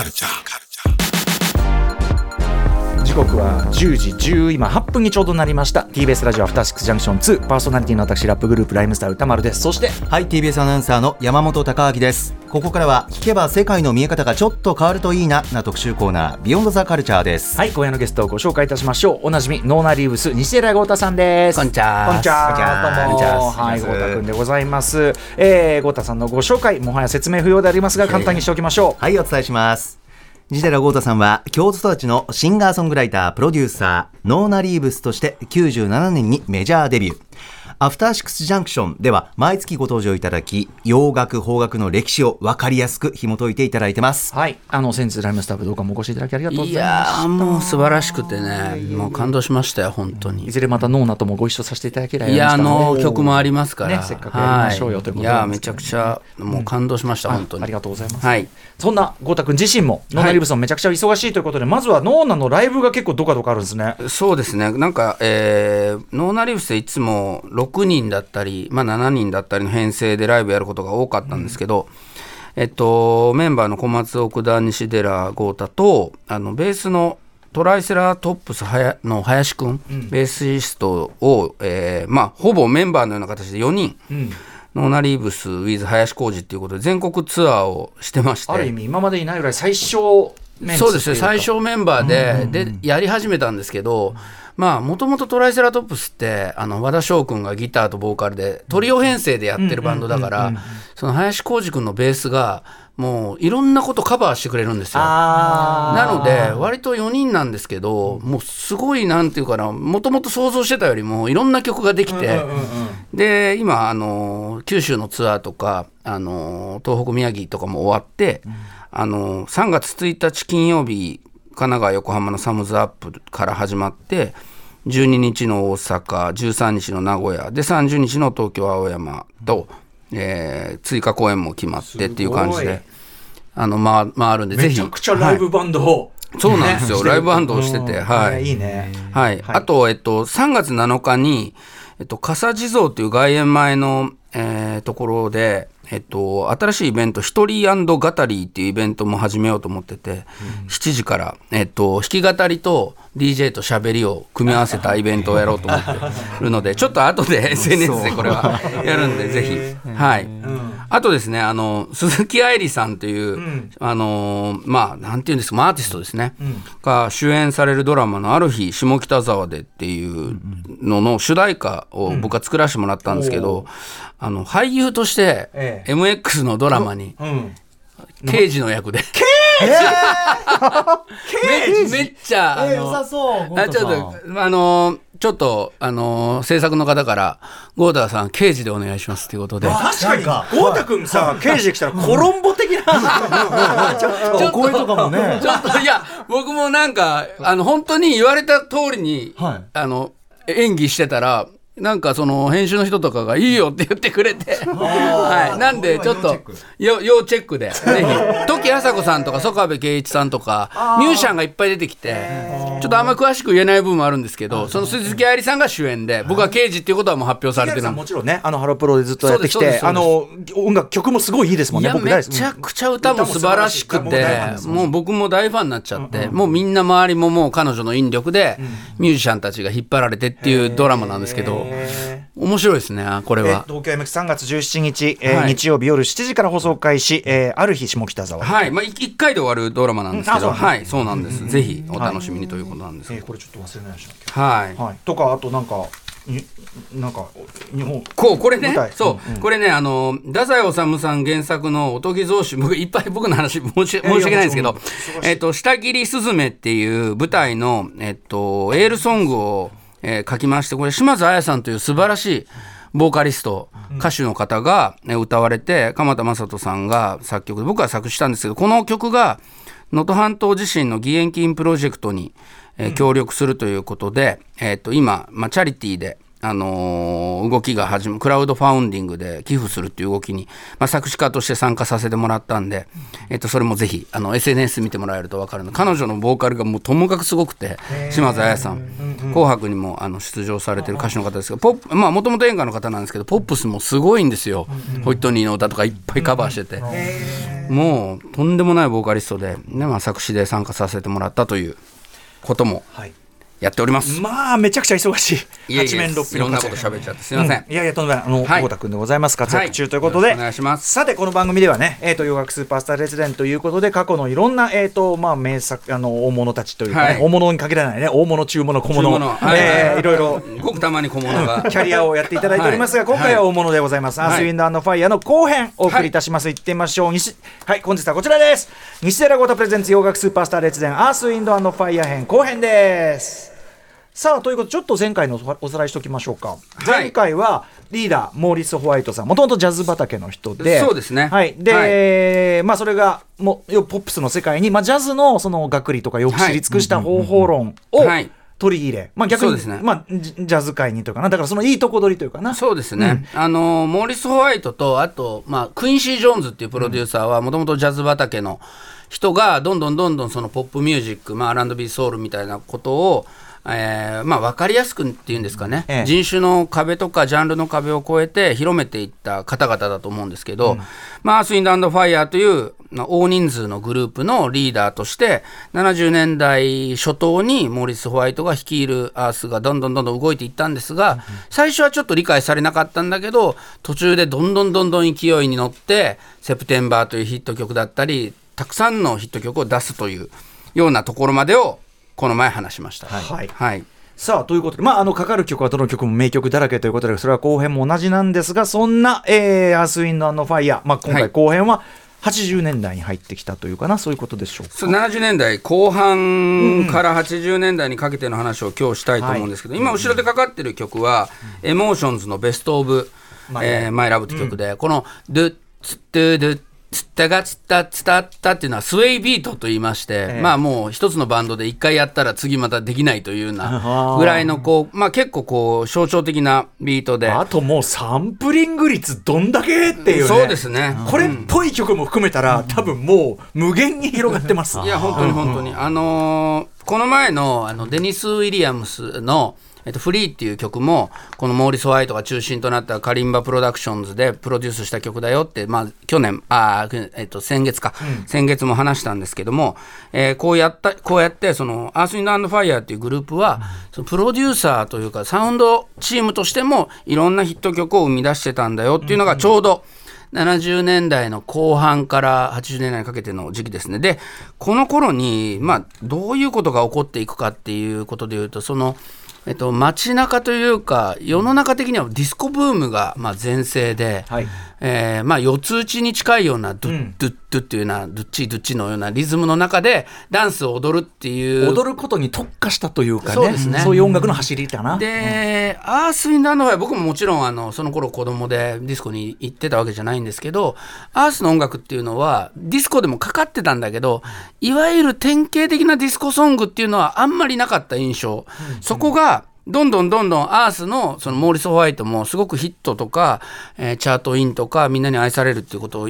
カルチャー。時刻は10時18分にちょうどなりました。 TBS ラジオアフターシックスジャンクション2、パーソナリティの私ラップグループライムスター歌丸です。そしてはい、 TBS アナウンサーの山本貴明です。ここからは聞けば世界の見え方がちょっと変わるといいなな特集コーナー、ビヨンドザカルチャーです。はい、今夜のゲストをご紹介いたしましょう。おなじみノーナリーブス西寺豪太さんです。こんちゃー、こんちゃー、どうもー、はい、豪太くんでございます。豪太さんのご紹介、もはや説明不要でありますが簡単にしておきましょう。はい、お伝えします。西寺豪太さんは京都育ちのシンガーソングライター、プロデューサー、ノーナリーブスとして97年にメジャーデビュー。アフターシックスジャンクションでは毎月ご登場いただき、洋楽邦楽の歴史を分かりやすく紐解いていただいてます。はい、先日ライムスターブどうかもお越しいただきありがとうございました。いやもう素晴らしくてね、もう感動しましたよ本当に。いずれまたノーナともご一緒させていただければ、ね、いや曲もありますから、ね、せっかくやりましょうよ、はい、ということで、ね、いやめちゃくちゃもう感動しました、本当にありがとうございます、はい、そんな豪太君自身もノーナリブスもめちゃくちゃ忙しいということで、はい、まずはノーナのライブが結構どかどかあるんですね。そうですね、なんか、ノーナリブスでいつも6人だったり、まあ、7人だったりの編成でライブやることが多かったんですけど、メンバーの小松奥田、西寺豪太とベースのトライセラトップスの林くん、ベースシストを、ほぼメンバーのような形で4人、ノーナリーブス with 林浩二ということで全国ツアーをしてまして、ある意味今までいないぐらい最小メンツ。そうですね、最小メンバー でやり始めたんですけど、もともとトライセラトップスって和田翔くんがギターとボーカルでトリオ編成でやってるバンドだから、その林浩二くんのベースがもういろんなことカバーしてくれるんですよ。なので割と4人なんですけど、もうすごいなんていうかな、もともと想像してたよりもいろんな曲ができて、で今九州のツアーとか東北宮城とかも終わって、3月1日金曜日神奈川横浜のサムズアップから始まって、12日の大阪、13日の名古屋で、30日の東京青山と、追加公演も決まってっていう感じで回るんで、ぜひめちゃくちゃライブバンドを、はい、そうなんですよ、ライブバンドをしてて、はい、いいね、はい、あと、3月7日に、笠地蔵という外苑前の、ところで新しいイベント、一人&語りっていうイベントも始めようと思ってて、7時から、弾き語りと DJ と喋りを組み合わせたイベントをやろうと思ってるので、ちょっと後で SNS でこれはやるんで、ぜひ、はい、あとですね、鈴木愛理さんという、なんていうんですか、アーティストですね、が主演されるドラマのある日下北沢でっていうのの主題歌を僕は作らせてもらったんですけど、俳優として、MX のドラマに刑事の役でめっちゃ良さそう。ちょっと制作の方から豪太さん刑事でお願いしますということで、確かに豪太くんさ、はい、刑事で来たらコロンボ的なちょっと声とかもね、ちょっといや僕もなんか本当に言われた通りに、はい、演技してたらなんかその編集の人とかがいいよって言ってくれて、はい、なんでちょっと要チェックで、ぜひ時あさこさんとか曽我部圭一さんとかミュージシャンがいっぱい出てきて、ちょっとあんま詳しく言えない部分もあるんですけど、その鈴木愛理さんが主演で、僕は刑事っていうことはもう発表されてるんで、もちろんね、ハロプロでずっとやってきて、音楽曲もすごいいいですもんね。僕めちゃくちゃ歌も素晴らしくて、もう僕も大ファンになっちゃって、もうみんな周りももう彼女の引力でミュージシャンたちが引っ張られてっていうドラマなんですけど、面白いですねこれは。東京 MX3 月17日、はい、日曜日夜7時から放送開始、ある日下北沢、はい、1回で終わるドラマなんですけど、はい、そうなんです、ぜひお楽しみにということなんです、これちょっと忘れないでしょう、はいはい、とかあとなんか日本これね、そう、これね太宰治さん原作のおとぎ草子、僕いっぱい僕の話申し訳ないんですけど、下切りすずめっていう舞台の、エールソングを書きまして、これ島津亜矢さんという素晴らしいボーカリスト、歌手の方が、歌われて、鎌田雅人さんが作曲で、僕は作詞したんですけど、この曲が能登半島地震の義援金プロジェクトに、協力するということで、今、チャリティーで動きが始ま、クラウドファウンディングで寄付するという動きに、作詞家として参加させてもらったんで、それもぜひSNS 見てもらえると分かるので、彼女のボーカルがもうともかくすごくて、島津亜矢さん、紅白にも出場されてる歌手の方ですが、もともと演歌の方なんですけどポップスもすごいんですよ、うん、ホイットニーの歌とかいっぱいカバーしてて、うん、もうとんでもないボーカリストで、ね、作詞で参加させてもらったということも、はいやっております。まあめちゃくちゃ忙しい。八面六臂の活躍、いろんなこと喋っちゃってすいません、うん、いやいやとんでもない。太田君でございます。活躍中ということで、はいはい、お願いします。さてこの番組ではね、洋楽スーパースター列伝ということで過去のいろんな、名作大物たちというか、ねはい、大物に限らないね、大物中物小物、いろいろごくたまに小物がキャリアをやっていただいておりますが、はい、今回は大物でございます、はい、アースウィンド&ファイアの後編お送りいたします、はい、行ってみましょう。はい、本日はこちらです。西寺豪太プレゼンツ洋楽スーパースター列伝アースウィンド&ファイア編後編です。さあということでちょっと前回のおさらいしておきましょうか、はい、前回はリーダーモーリス・ホワイトさん、もともとジャズ畑の人で、そうですね、はいで、はい、まあそれがもうポップスの世界に、まあ、ジャズのその学理とかよく知り尽くした方法論を、はいうんうんうん、取り入れ、まあ、逆に、ねまあ、ジャズ界にというかな、だからそのいいとこ取りというかな。そうですね、うん、モーリス・ホワイトとあと、まあ、クインシー・ジョーンズっていうプロデューサーはもともとジャズ畑の人がどんどんそのポップミュージック、まあ、R&B ソウルみたいなことを分かりやすくっていうんですかね、ええ、人種の壁とかジャンルの壁を越えて広めていった方々だと思うんですけど、うんまあ、アース・ウィンド&ファイアーという大人数のグループのリーダーとして70年代初頭にモーリス・ホワイトが率いるアースがどんどん動いていったんですが、うん、最初はちょっと理解されなかったんだけど途中でどんどん勢いに乗ってセプテンバーというヒット曲だったりたくさんのヒット曲を出すというようなところまでをこの前話しました。はいはい、さあということで、まあ、かかる曲はどの曲も名曲だらけということでそれは後編も同じなんですが、そんな、アースウィンド&ファイア、まあ、今回後編は80年代に入ってきたというかな、そういうことでしょうか。そう70年代後半から80年代にかけての話を今日したいと思うんですけど、うんはい、今後ろでかかってる曲は、うん、エモーションズのベストオブ、マイラブという曲で、うん、このドゥッツッドゥドゥッつったがつったつたったっていうのはスウェイビートと言いまして、まあもう一つのバンドで一回やったら次またできないというようなぐらいのこう、まあ結構こう象徴的なビートで、あともうサンプリング率どんだけっていうね。そうですね。これっぽい曲も含めたら、うん、多分もう無限に広がってます。いや本当に、この前のデニス・ウィリアムスのフリーっていう曲もこのモーリス・ホワイトが中心となったカリンバプロダクションズでプロデュースした曲だよって、まあ、先月も話したんですけども、こうやってそのアース・ウィンド&ファイアーっていうグループはそのプロデューサーというかサウンドチームとしてもいろんなヒット曲を生み出してたんだよっていうのがちょうど70年代の後半から80年代にかけての時期ですね。でこの頃に、まあ、どういうことが起こっていくかっていうことでいうと、その街中というか世の中的にはディスコブームがまあ全盛で、はいまあ四つ打ちに近いようなドゥッドゥッドゥっていうようなドゥッチドゥッチのようなリズムの中でダンスを踊るっていう、踊ることに特化したというかね、 そうですね、そういう音楽の走りだな。で、うん、アース・ウィンド&ファイア、僕ももちろんその頃子供でディスコに行ってたわけじゃないんですけど、アースの音楽っていうのはディスコでもかかってたんだけど、いわゆる典型的なディスコソングっていうのはあんまりなかった印象、うん、そこがどんどんアースのそのモーリス・ホワイトもすごくヒットとか、チャートインとかみんなに愛されるっていうことを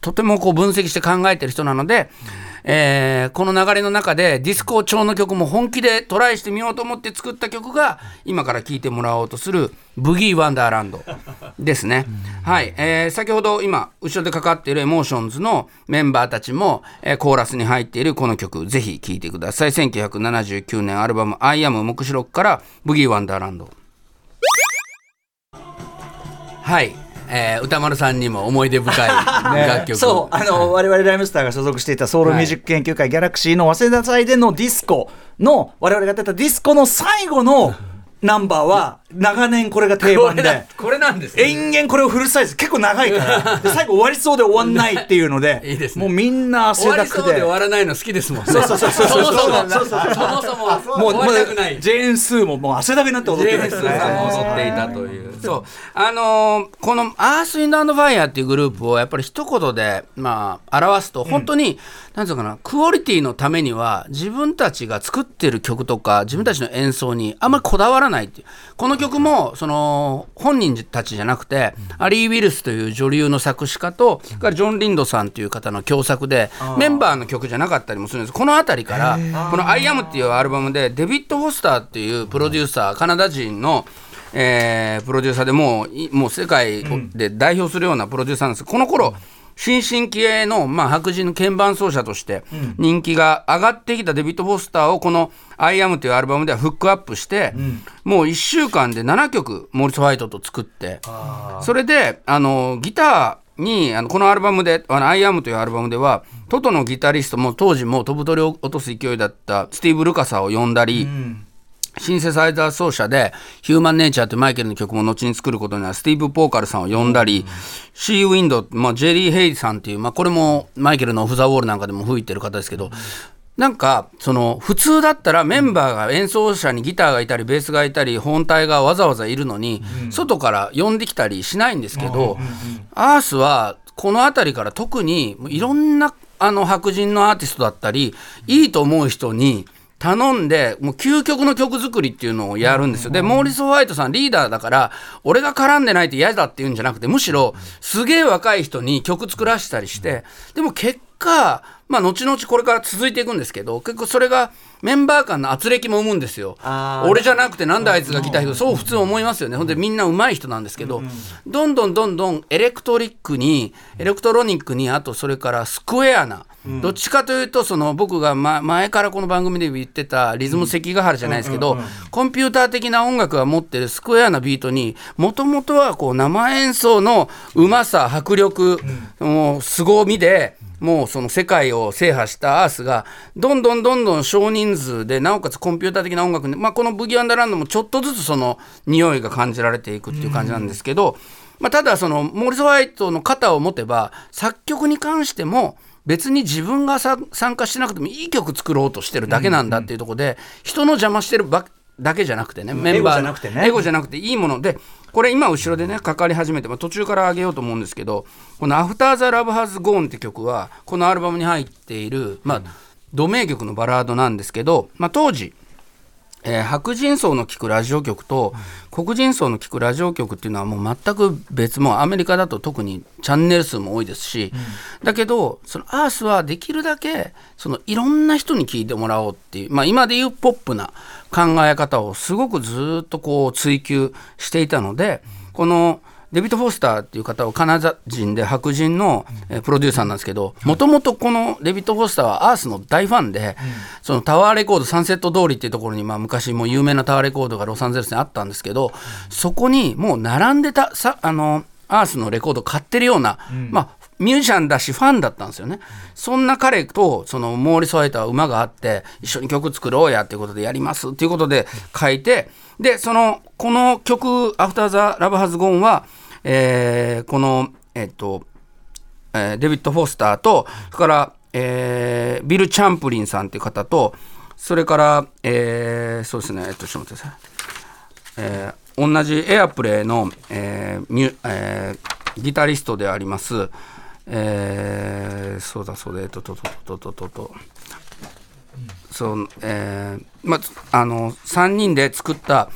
とてもこう分析して考えてる人なので、この流れの中でディスコ調の曲も本気でトライしてみようと思って作った曲が今から聴いてもらおうとするブギー・ワンダーランドですねはい、先ほど今後ろでかかっているエモーションズのメンバーたちも、コーラスに入っているこの曲ぜひ聴いてください。1979年アルバムアイアム目白からブギー・ワンダーランド。はい歌丸さんにも思い出深い楽曲、ね、そう我々ライムスターが所属していたソウルミュージック研究会、はい、ギャラクシーの早稲田祭でのディスコの、我々がやってたディスコの最後のナンバーは長年これが定番で、これなんですね、延々これをフルサイズ結構長いからで最後終わりそうで終わんないっていうのでいいです、ね、もうみんな汗だくで、終わりそうで終わらないの好きですもんね。そもそももう終わりたくない。ジェーンスーももう汗だくになって踊ってるんですね。ジェーンスーさんも踊っていたというそうこのアース・ウィンド&ファイアっていうグループをやっぱり一言で、まあ、表すと本当に、うん、なんていうかな、クオリティのためには自分たちが作ってる曲とか自分たちの演奏にあんまりこだわらないっていう、この曲もその本人たちじゃなくて、アリー・ウィルスという女流の作詞家とジョン・リンドさんという方の共作で、メンバーの曲じゃなかったりもするんです。このあたりからこの I Am っていうアルバムで、デビッド・フォスターっていうプロデューサー、カナダ人のプロデューサーでもう世界で代表するようなプロデューサーなんです。この頃新進気鋭の、白人の鍵盤奏者として人気が上がってきたデビッド・フォスターを、この I Am というアルバムではフックアップして、もう1週間で7曲モーリス・ホワイトと作って、それでギターにこのアルバムで、I Am というアルバムではトトのギタリスト、も当時もう飛ぶ鳥を落とす勢いだったスティーブ・ルカサーを呼んだり、シンセサイザー奏者でヒューマンネイチャーというマイケルの曲も後に作ることになるスティーブ・ポーカルさんを呼んだり、シー・ウィンド、ジェリー・ヘイさんっていう、これもマイケルのオフ・ザ・ウォールなんかでも吹いてる方ですけど、なんかその普通だったらメンバーが、演奏者にギターがいたりベースがいたり本体がわざわざいるのに、外から呼んできたりしないんですけど、アースはこのあたりから特にいろんな白人のアーティストだったり、いいと思う人に頼んで、もう究極の曲作りっていうのをやるんですよ。でモーリス・ホワイトさんリーダーだから、俺が絡んでないと嫌だっていうんじゃなくて、むしろすげえ若い人に曲作らせたりして、でも結果後々これから続いていくんですけど、結構それがメンバー間の圧力も生むんですよ。俺じゃなくてなんであいつが来た人、そう普通思いますよね。ほんでみんな上手い人なんですけど、どんどんどんどんエレクトロニックに、あとそれからスクエアな、どっちかというとその僕が前からこの番組で言ってたリズム関ヶ原じゃないですけど、コンピューター的な音楽が持ってるスクエアなビートに、もともとはこう生演奏のうまさ、迫力、凄みでもうその世界を制覇したアースが、どんどんどんどん少人数で、なおかつコンピューター的な音楽に、このブギーアンダーランドもちょっとずつその匂いが感じられていくっていう感じなんですけど、ただそのモーリス・ホワイトの肩を持てば、作曲に関しても別に自分が参加してなくてもいい曲作ろうとしてるだけなんだっていうところで、人の邪魔してるだけじゃなくてね、メンバーエゴじゃなくていいもので、これ今後ろでねかかり始めて、途中から上げようと思うんですけど、この After the Love Has Gone って曲はこのアルバムに入っている同名曲のバラードなんですけど、当時白人層の聴くラジオ局と黒人層の聴くラジオ局っていうのはもう全く別、もうアメリカだと特にチャンネル数も多いですし、だけどそのアースはできるだけそのいろんな人に聴いてもらおうっていう、今でいうポップな考え方をすごくずっとこう追求していたので、このデビッド・フォスターっていう方はカナダ人で白人のプロデューサーなんですけど、もともとこのデビッド・フォスターはアースの大ファンで、そのタワーレコード、サンセット通りっていうところに、昔もう有名なタワーレコードがロサンゼルスにあったんですけど、そこにもう並んでたアースのレコード買ってるような、ミュージシャンだしファンだったんですよね。そんな彼とそのモーリス・ホワイトは馬があって、一緒に曲作ろうやっていうことでやりますっていうことで書いて、でこの曲 After the Love Has Gone はこの、デビッド・フォスターと、それから、ビル・チャンプリンさんという方と、それから、そうですね、ちょっと待ってください、同じエアプレイの、ギタリストであります、そうだそうだ、3人で作った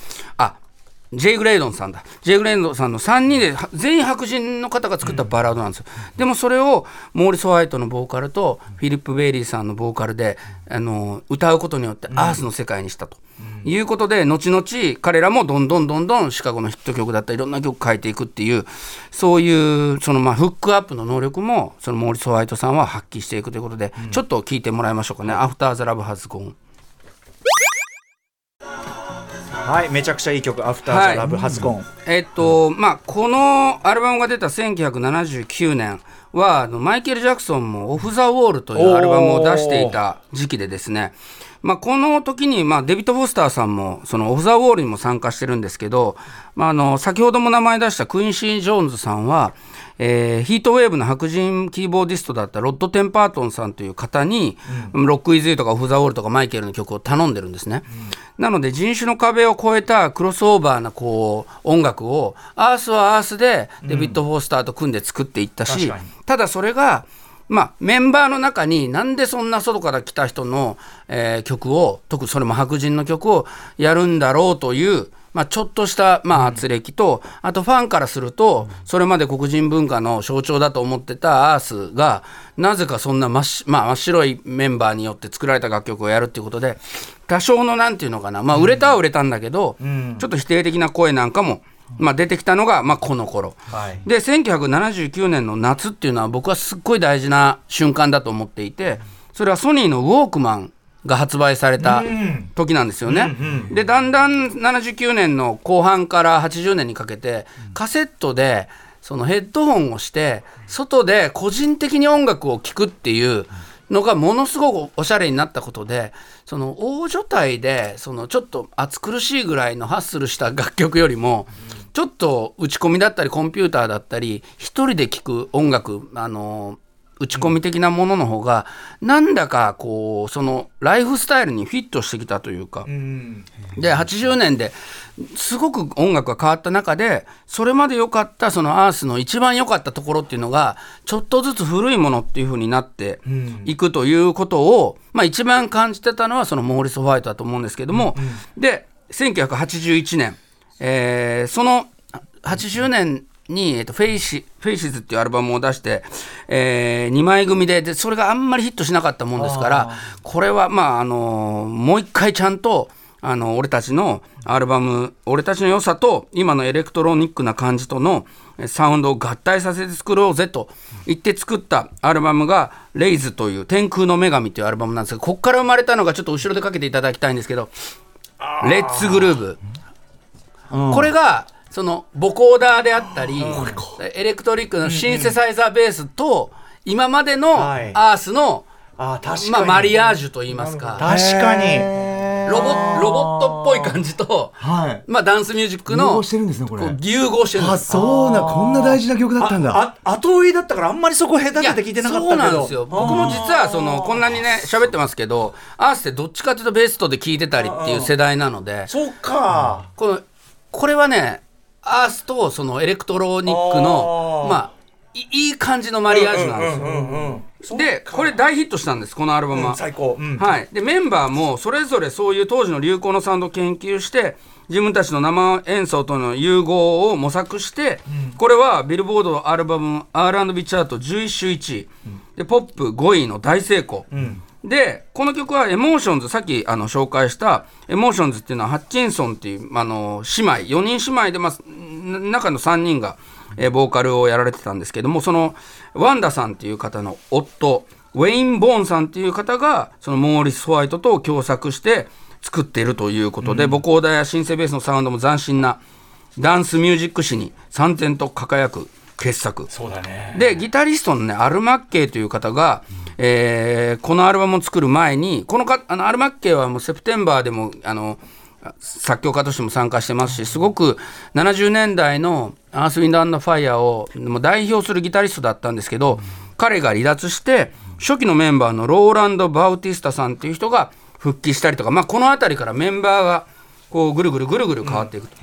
J. グレイドンさんだ。J. グレイドンさんの3人で全員白人の方が作ったバラードなんですよ。でもそれをモーリス・ホワイトのボーカルとフィリップ・ベイリーさんのボーカルで歌うことによってアースの世界にしたということで、後々彼らもどんどんどんどんシカゴのヒット曲だったりいろんな曲変えていくっていう、そういうそのフックアップの能力もそのモーリス・ホワイトさんは発揮していくということで、ちょっと聞いてもらいましょうかね。アフター・ザ・ラブ・ハズ・ゴーン。はい、めちゃくちゃいい曲、アフター・ザ・ラブ・ハズ・ゴーン。このアルバムが出た1979年は、マイケル・ジャクソンもオフ・ザ・ウォールというアルバムを出していた時期でですね、この時に、デビッド・フォスターさんもそのオフ・ザ・ウォールにも参加してるんですけど、先ほども名前出したクインシー・ジョーンズさんは、ヒートウェーブの白人キーボーディストだったロッド・テンパートンさんという方に、ロック・イズ・ユーとかオフ・ザ・ウォールとかマイケルの曲を頼んでるんですね。なので人種の壁を越えたクロスオーバーなこう音楽をアースはアースでデビッド・フォースターと組んで作っていったし、ただそれがメンバーの中になんでそんな外から来た人の曲を、特にそれも白人の曲をやるんだろうというまあ、ちょっとした圧力と、あとファンからするとそれまで黒人文化の象徴だと思ってたアースがなぜかそんな真っ白いメンバーによって作られた楽曲をやるっていうことで、多少のなんていうのかな、まあ売れたは売れたんだけど、ちょっと否定的な声なんかもまあ出てきたのがまあこの頃、はい、で1979年の夏っていうのは僕はすっごい大事な瞬間だと思っていて、それはソニーのウォークマンが発売された時なんですよね、うんうんうん、でだんだん79年の後半から80年にかけてカセットでそのヘッドホンをして外で個人的に音楽を聴くっていうのがものすごくおしゃれになったことで、その大所帯でそのちょっと暑苦しいぐらいのハッスルした楽曲よりもちょっと打ち込みだったりコンピューターだったり一人で聴く音楽、打ち込み的なものの方がなんだかこうそのライフスタイルにフィットしてきたというか、で80年ですごく音楽が変わった中で、それまで良かったそのアースの一番良かったところっていうのがちょっとずつ古いものっていう風になっていくということを、まあ一番感じてたのはそのモーリス・ホワイトだと思うんですけども、で1981年その80年にフェイシズっていうアルバムを出して、2枚組 でそれがあんまりヒットしなかったもんですから、これはまあもう一回ちゃんと俺たちのアルバム、俺たちの良さと今のエレクトロニックな感じとのサウンドを合体させて作ろうぜと言って作ったアルバムがレイズという天空の女神というアルバムなんですが、ここから生まれたのがちょっと後ろでかけていただきたいんですけど、レッツグルーブ、これがそのボコーダーであったりエレクトリックのシンセサイザーベースと今までのアースのまあマリアージュといいますか、確かにロボットっぽい感じとまあダンスミュージックの融合してるんですね、これ融合してるんです。そうな、こんな大事な曲だったんだ。後追いだったからあんまりそこ下手で聞いてなかったけど、そうなんですよ。僕も実はそのこんなにね喋ってますけど、アースってどっちかというとベストで聞いてたりっていう世代なので、そうか、これはねアースとそのエレクトロニックのまあいい感じのマリアージュなんですよ、でこれ大ヒットしたんです、このアルバムは、最高、はい、でメンバーもそれぞれそういう当時の流行のサウンドを研究して自分たちの生演奏との融合を模索して、これはビルボードアルバム R&B チャート11週1位、でポップ5位の大成功、でこの曲はエモーションズ、さっき紹介したエモーションズっていうのはハッチンソンっていう姉妹4人姉妹で、まあ、中の3人がボーカルをやられてたんですけども、そのワンダさんっていう方の夫ウェイン・ボーンさんっていう方がそのモーリス・ホワイトと共作して作っているということで、ボコーダやシンセベースのサウンドも斬新なダンスミュージック史に燦然と輝く傑作。そうだね。でギタリストのねアル・マッケイという方が、このアルバムを作る前にアル・マッケイはもうセプテンバーでも作曲家としても参加してますし、すごく70年代のアース・ウィンド・アンド・ファイアを代表するギタリストだったんですけど、彼が離脱して初期のメンバーのローランド・バウティスタさんっていう人が復帰したりとか、まあ、この辺りからメンバーがこうぐるぐる変わっていくと、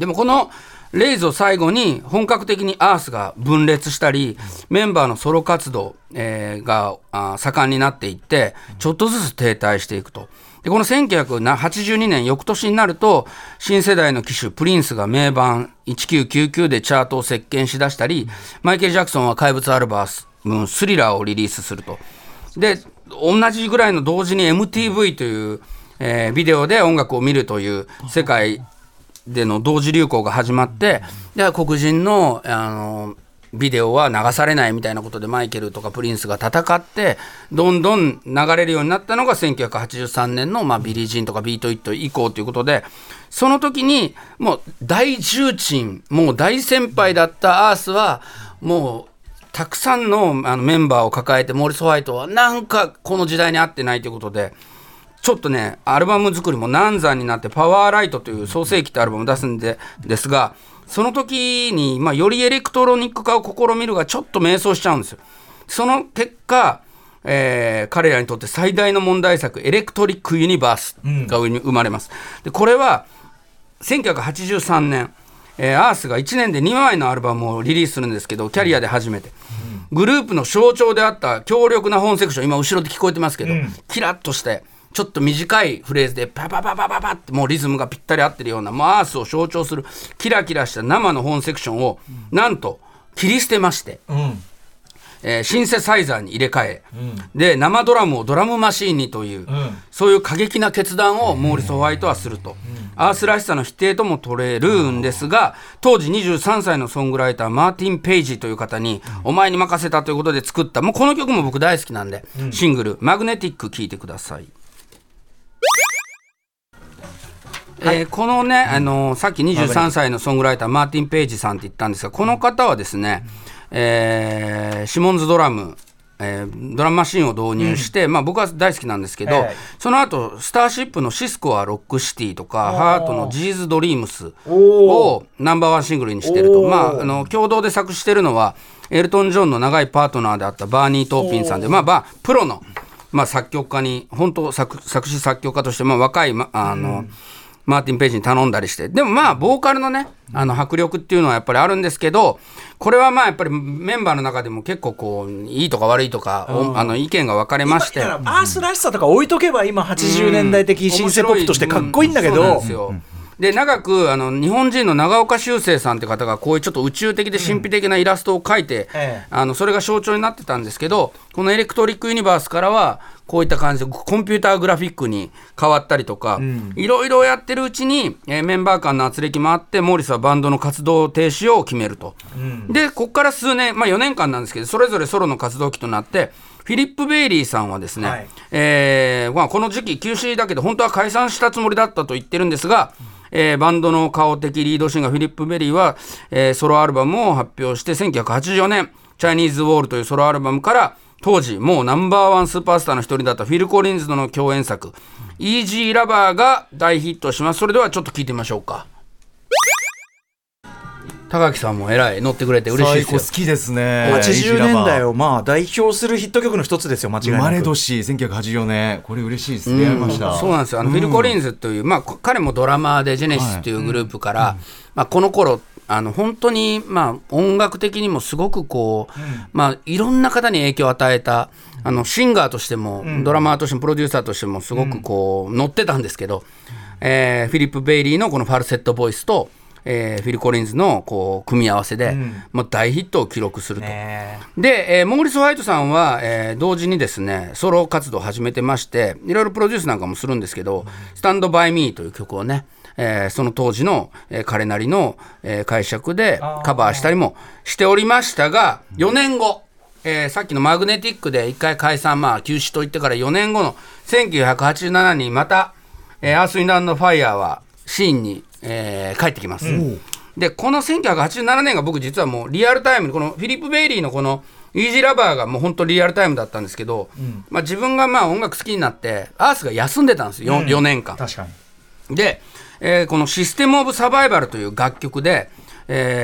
でもこのレイズを最後に本格的にアースが分裂したりメンバーのソロ活動が盛んになっていってちょっとずつ停滞していくと。でこの1982年翌年になると新世代の旗手プリンスが名盤1999でチャートを席巻しだしたり、マイケル・ジャクソンは怪物アルバムスリラーをリリースすると。で同じぐらいの同時に MTV というビデオで音楽を見るという世界での同時流行が始まって、で黒人のビデオは流されないみたいなことでマイケルとかプリンスが戦ってどんどん流れるようになったのが1983年の、まあ、ビリー・ジーンとかビート・イット以降ということで、その時にもう大重鎮、もう大先輩だったアースはもうたくさんのメンバーを抱えて、モーリス・ホワイトはなんかこの時代に合ってないということで、ちょっとねアルバム作りも難産になってパワーライトという創世記ってアルバムを出すんですが、その時に、まあ、よりエレクトロニック化を試みるがちょっと迷走しちゃうんですよ。その結果、彼らにとって最大の問題作エレクトリックユニバースが生まれます、でこれは1983年、アースが1年で2枚のアルバムをリリースするんですけど、キャリアで初めて、グループの象徴であった強力な本セクション、今後ろで聞こえてますけど、キラッとしてちょっと短いフレーズでパパパパパパってもうリズムがぴったり合ってるようなアースを象徴するキラキラした生の本セクションをなんと切り捨てまして、シンセサイザーに入れ替え、で生ドラムをドラムマシーンにという、そういう過激な決断をモーリス・ホワイトはすると、アースらしさの否定とも取れるんですが、当時23歳のソングライターマーティン・ペイジという方にお前に任せたということで作ったもうこの曲も僕大好きなんで、シングルマグネティック聴いてください。このね、さっき23歳のソングライターマーティン・ペイジさんって言ったんですが、この方はですね、シモンズドラム、ドラムマシンを導入して、僕は大好きなんですけど、その後スターシップのシスコはロックシティとかハートのジーズドリームスをナンバーワンシングルにしてると、共同で作詞してるのはエルトン・ジョンの長いパートナーであったバーニー・トーピンさんで、プロの、作曲家に本当 作詞作曲家として、若いマーティン・ペイジに頼んだりして、でもボーカルのね迫力っていうのはやっぱりあるんですけど、これはやっぱりメンバーの中でも結構こういいとか悪いとか、意見が分かれまして、今アースらしさとか置いとけば今80年代的シンセポップとしてかっこいいんだけど、で長く日本人の長岡修正さんって方がこういうちょっと宇宙的で神秘的なイラストを描いて、それが象徴になってたんですけど、このエレクトリックユニバースからはこういった感じでコンピューターグラフィックに変わったりとか、いろいろやってるうちに、メンバー間の圧力もあってモーリスはバンドの活動停止を決めると、でここから数年、4年間なんですけど、それぞれソロの活動期となってフィリップ・ベイリーさんはですね、この時期休止だけど本当は解散したつもりだったと言ってるんですが、バンドの顔的リードシンガーフィリップ・ベリーは、ソロアルバムを発表して、1984年チャイニーズ・ウォールというソロアルバムから、当時もうナンバーワンスーパースターの一人だったフィル・コリンズとの共演作イージー・ラバーが大ヒットします。それではちょっと聞いてみましょうか。高木さんもえらい乗ってくれて嬉しいですよ。最高、好きですね。80年代を代表するヒット曲の一つですよ、間違いなく。生まれ年1984年、これ嬉しいですね。そうなんですよ。フィル・コリンズという、彼もドラマーでジェネシスというグループから、この頃本当に、音楽的にもすごくこう、いろんな方に影響を与えた、シンガーとしても、ドラマーとしてもプロデューサーとしてもすごくこう乗ってたんですけど、フィリップ・ベイリーのこのファルセットボイスとフィル・コリンズのこう組み合わせで、大ヒットを記録すると、で、モーリス・ホワイトさんは、同時にですねソロ活動を始めてまして、いろいろプロデュースなんかもするんですけど、スタンド・バイ・ミーという曲をね、その当時の、彼なりの、解釈でカバーしたりもしておりましたが、4年後、さっきのマグネティックで一回解散、休止と言ってから4年後の1987年にまた、アース・ウィンド・アンド・ファイヤーはシーンに帰ってきます。でこの1987年が僕実はもうリアルタイム、このフィリップ・ベイリーのこのイージーラバーがもう本当リアルタイムだったんですけど、自分が音楽好きになってアースが休んでたんですよ、4年間。確かに。で、このシステム・オブ・サバイバルという楽曲で、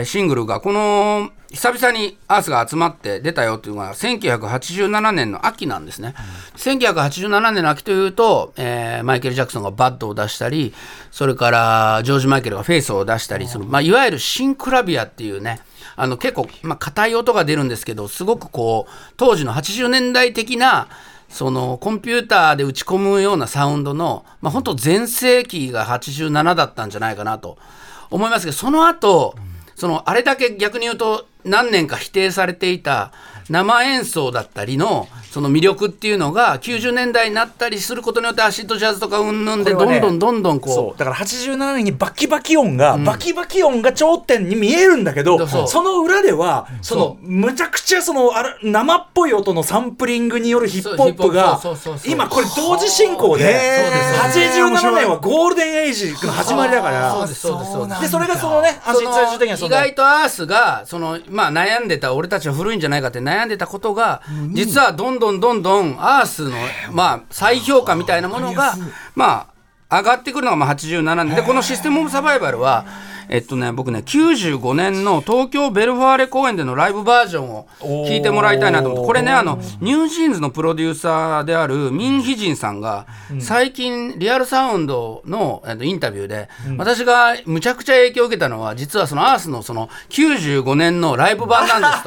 シングルがこの久々にアースが集まって出たよというのが1987年の秋なんですね。1987年の秋というと、マイケル・ジャクソンがバッドを出したり、それからジョージ・マイケルがフェイスを出したりする、いわゆるシンクラビアっていうね、結構硬い音が出るんですけど、すごくこう当時の80年代的なそのコンピューターで打ち込むようなサウンドの、本当全盛期が87だったんじゃないかなと思いますけど、その後そのあれだけ逆に言うと何年か否定されていた生演奏だったりのその魅力っていうのが90年代になったりすることによって、アシッドジャズとかうんぬんでどんどんどんどんこう、そうだから87年にバキバキ音が頂点に見えるんだけど、その裏ではそのむちゃくちゃその生っぽい音のサンプリングによるヒップホップが今これ同時進行で、87年はゴールデンエイジの始まりだから、そうです。でそれがそのね、最終的には意外とアースがその悩んでた、俺たちは古いんじゃないかって悩んでたことが、実はどんどんアースの再評価みたいなものが上がってくるのが87年で、このシステムオブサバイバルは僕ね95年の東京ベルファーレ公演でのライブバージョンを聴いてもらいたいなと思って、これねニュージーンズのプロデューサーであるミン・ヒジンさんが最近リアルサウンドのインタビューで、私がむちゃくちゃ影響を受けたのは実はそのアースのその95年のライブ版なんです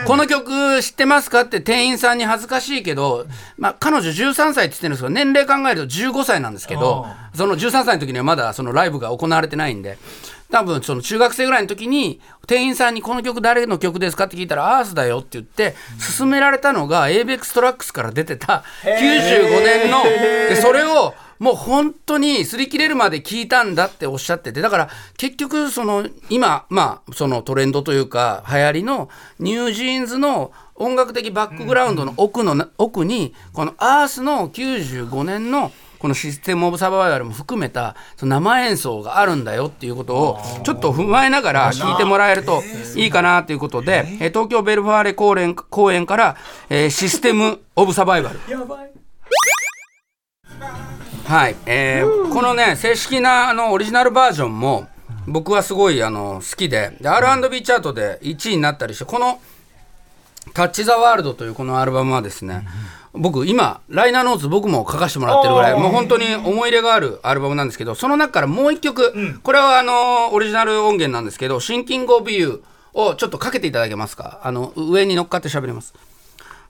とこの曲知ってますかって店員さんに恥ずかしいけど、まあ、彼女13歳って言ってるんですけど年齢考えると15歳なんですけど、その13歳の時にはまだそのライブが行われてないんで、多分その中学生ぐらいの時に店員さんにこの曲誰の曲ですかって聞いたらアースだよって言って勧められたのが ABEX トラックスから出てた95年ので、それをもう本当に擦り切れるまで聞いたんだっておっしゃってて、だから結局その今まあそのトレンドというか流行りのニュージーンズの音楽的バックグラウンドの奥にこのアースの95年のこのシステムオブサバイバルも含めたその生演奏があるんだよっていうことをちょっと踏まえながら聞いてもらえるといいかなということで、東京ベルファーレ公演からシステムオブサバイバルやばい、はいこのね正式なオリジナルバージョンも僕はすごい好きで、R&B チャートで1位になったりして、このタッチ・ザ・ワールドというこのアルバムはですね、僕今ライナーノーツ僕も書かせてもらってるぐらいもう本当に思い入れがあるアルバムなんですけど、その中からもう一曲、これはオリジナル音源なんですけど、シンキング・オブ・ユーをちょっとかけていただけますか。上に乗っかって喋ります。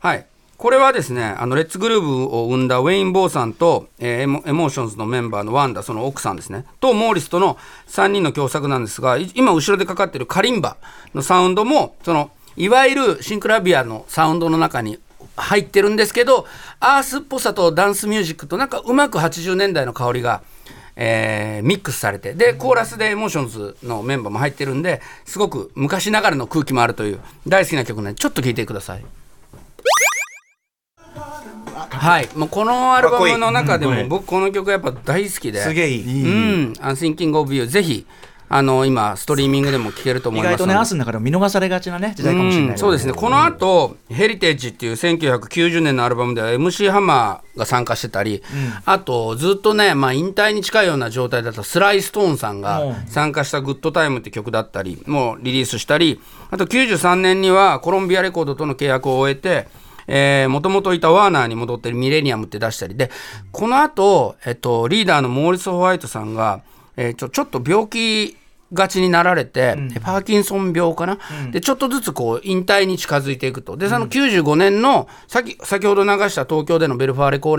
はい、これはですねレッツグルーブを生んだウェイン・ボーさんと、エモーションズのメンバーのワンダその奥さんですねとモーリスとの3人の共作なんですが、今後ろでかかってるカリンバのサウンドもそのいわゆるシンクラビアのサウンドの中に入ってるんですけど、アースっぽさとダンスミュージックとなんかうまく80年代の香りが、ミックスされて、でコーラスでエモーションズのメンバーも入ってるんで、すごく昔ながらの空気もあるという大好きな曲なのでちょっと聴いてください。はい、もうこのアルバムの中でも僕この曲やっぱ大好きで、すげえいい、うん、Thinking of You ぜひ今ストリーミングでも聴けると思います。意外とねアースの中でも見逃されがちなね時代かもしれない、ね、そうですね。この後、ヘリテージっていう1990年のアルバムでは MC ハマーが参加してたり、あとずっとね、まあ、引退に近いような状態だったスライストーンさんが参加したグッドタイムって曲だったりもリリースしたり、あと93年にはコロンビアレコードとの契約を終えてもともといたワーナーに戻ってミレニアムって出したりで、この後、リーダーのモーリス・ホワイトさんが、ちょっと病気がちになられて、パーキンソン病かな、でちょっとずつこう引退に近づいていくと。でその95年の先ほど流した東京でのベルファーレ公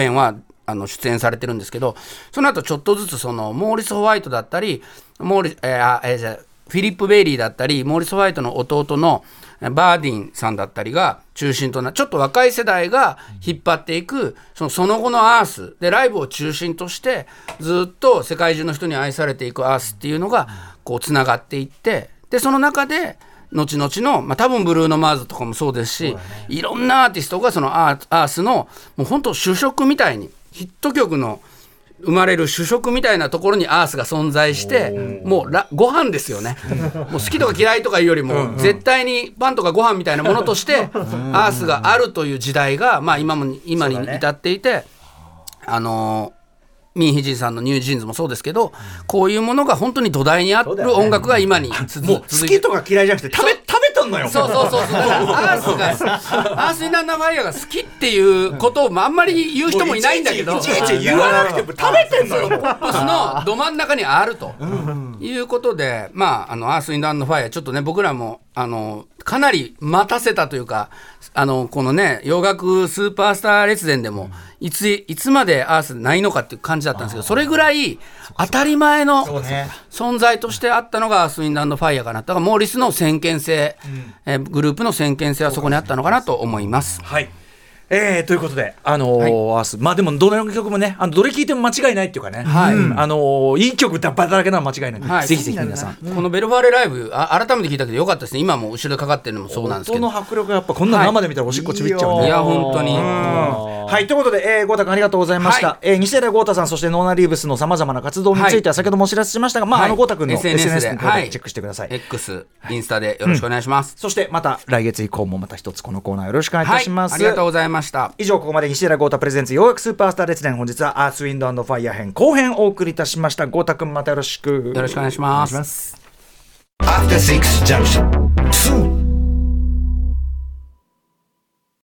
演は出演されてるんですけど、その後ちょっとずつそのモーリス・ホワイトだったりフィリップ・ベイリーだったりモーリス・ホワイトの弟のバーディンさんだったりが中心となる、ちょっと若い世代が引っ張っていくその後のアースでライブを中心としてずっと世界中の人に愛されていくアースっていうのがこうつながっていって、でその中で後々の、まあ、多分ブルーノ・マーズとかもそうですし、いろんなアーティストがそのアースのもう本当主食みたいにヒット曲の生まれる主食みたいなところにアースが存在して、もうご飯ですよねもう好きとか嫌いとかいうよりも絶対にパンとかご飯みたいなものとしてアースがあるという時代が、まあ、今に至っていて、ミンヒジンさんのニュージーンズもそうですけど、こういうものが本当に土台にある音楽が今にもう好きとか嫌いじゃなくて食べとんのよ。そうアースインナーナファイアが好きっていうことをあんまり言う人もいないんだけど、いちいち言わなくても食べてんのよ。ポップスのど真ん中にあるということで、まあアースインナーナファイアちょっとね僕らもかなり待たせたというか、このね洋楽スーパースター列伝でもいつまでアースないのかっていう感じだったんですけど、それぐらい当たり前の存在としてあったのがアース・ウィンド・アンド・ファイアかなと。だからモーリスの先見性、グループの先見性はそこにあったのかなと思います。はい。ということで、はい、アース、まあでもどの曲もね、どれ聴いても間違いないっていうかね、はい、いい曲だばだらけなのは間違いない、はい、ぜひぜひ皆さん、このベルファーレライブ改めて聴いたけどよかったですね。今も後ろでかかってるのもそうなんですけど、音の迫力がやっぱこんな生で見たらおしっこちびっちゃうね、はい、いや本当に、はい、ということで、豪太君ありがとうございました、はい、西寺豪太さんそしてノーナリーブスのさまざまな活動については先ほどもお知らせしましたが、まあ、はい、豪太君の SNS でチェックしてください、はい、X インスタでよろしくお願いします、うん、そしてまた来月以降もまた一つこのコーナーよろしくお願いいたします、はい、ありがとうございます。ました。以上、ここまで西寺豪太プレゼンツようやくスーパースター列伝、本日はアースウィンド&ファイア編後編をお送りいたしました。豪太くん、またよろしく。よろしくお願いします。アフターシックスジャンクション2。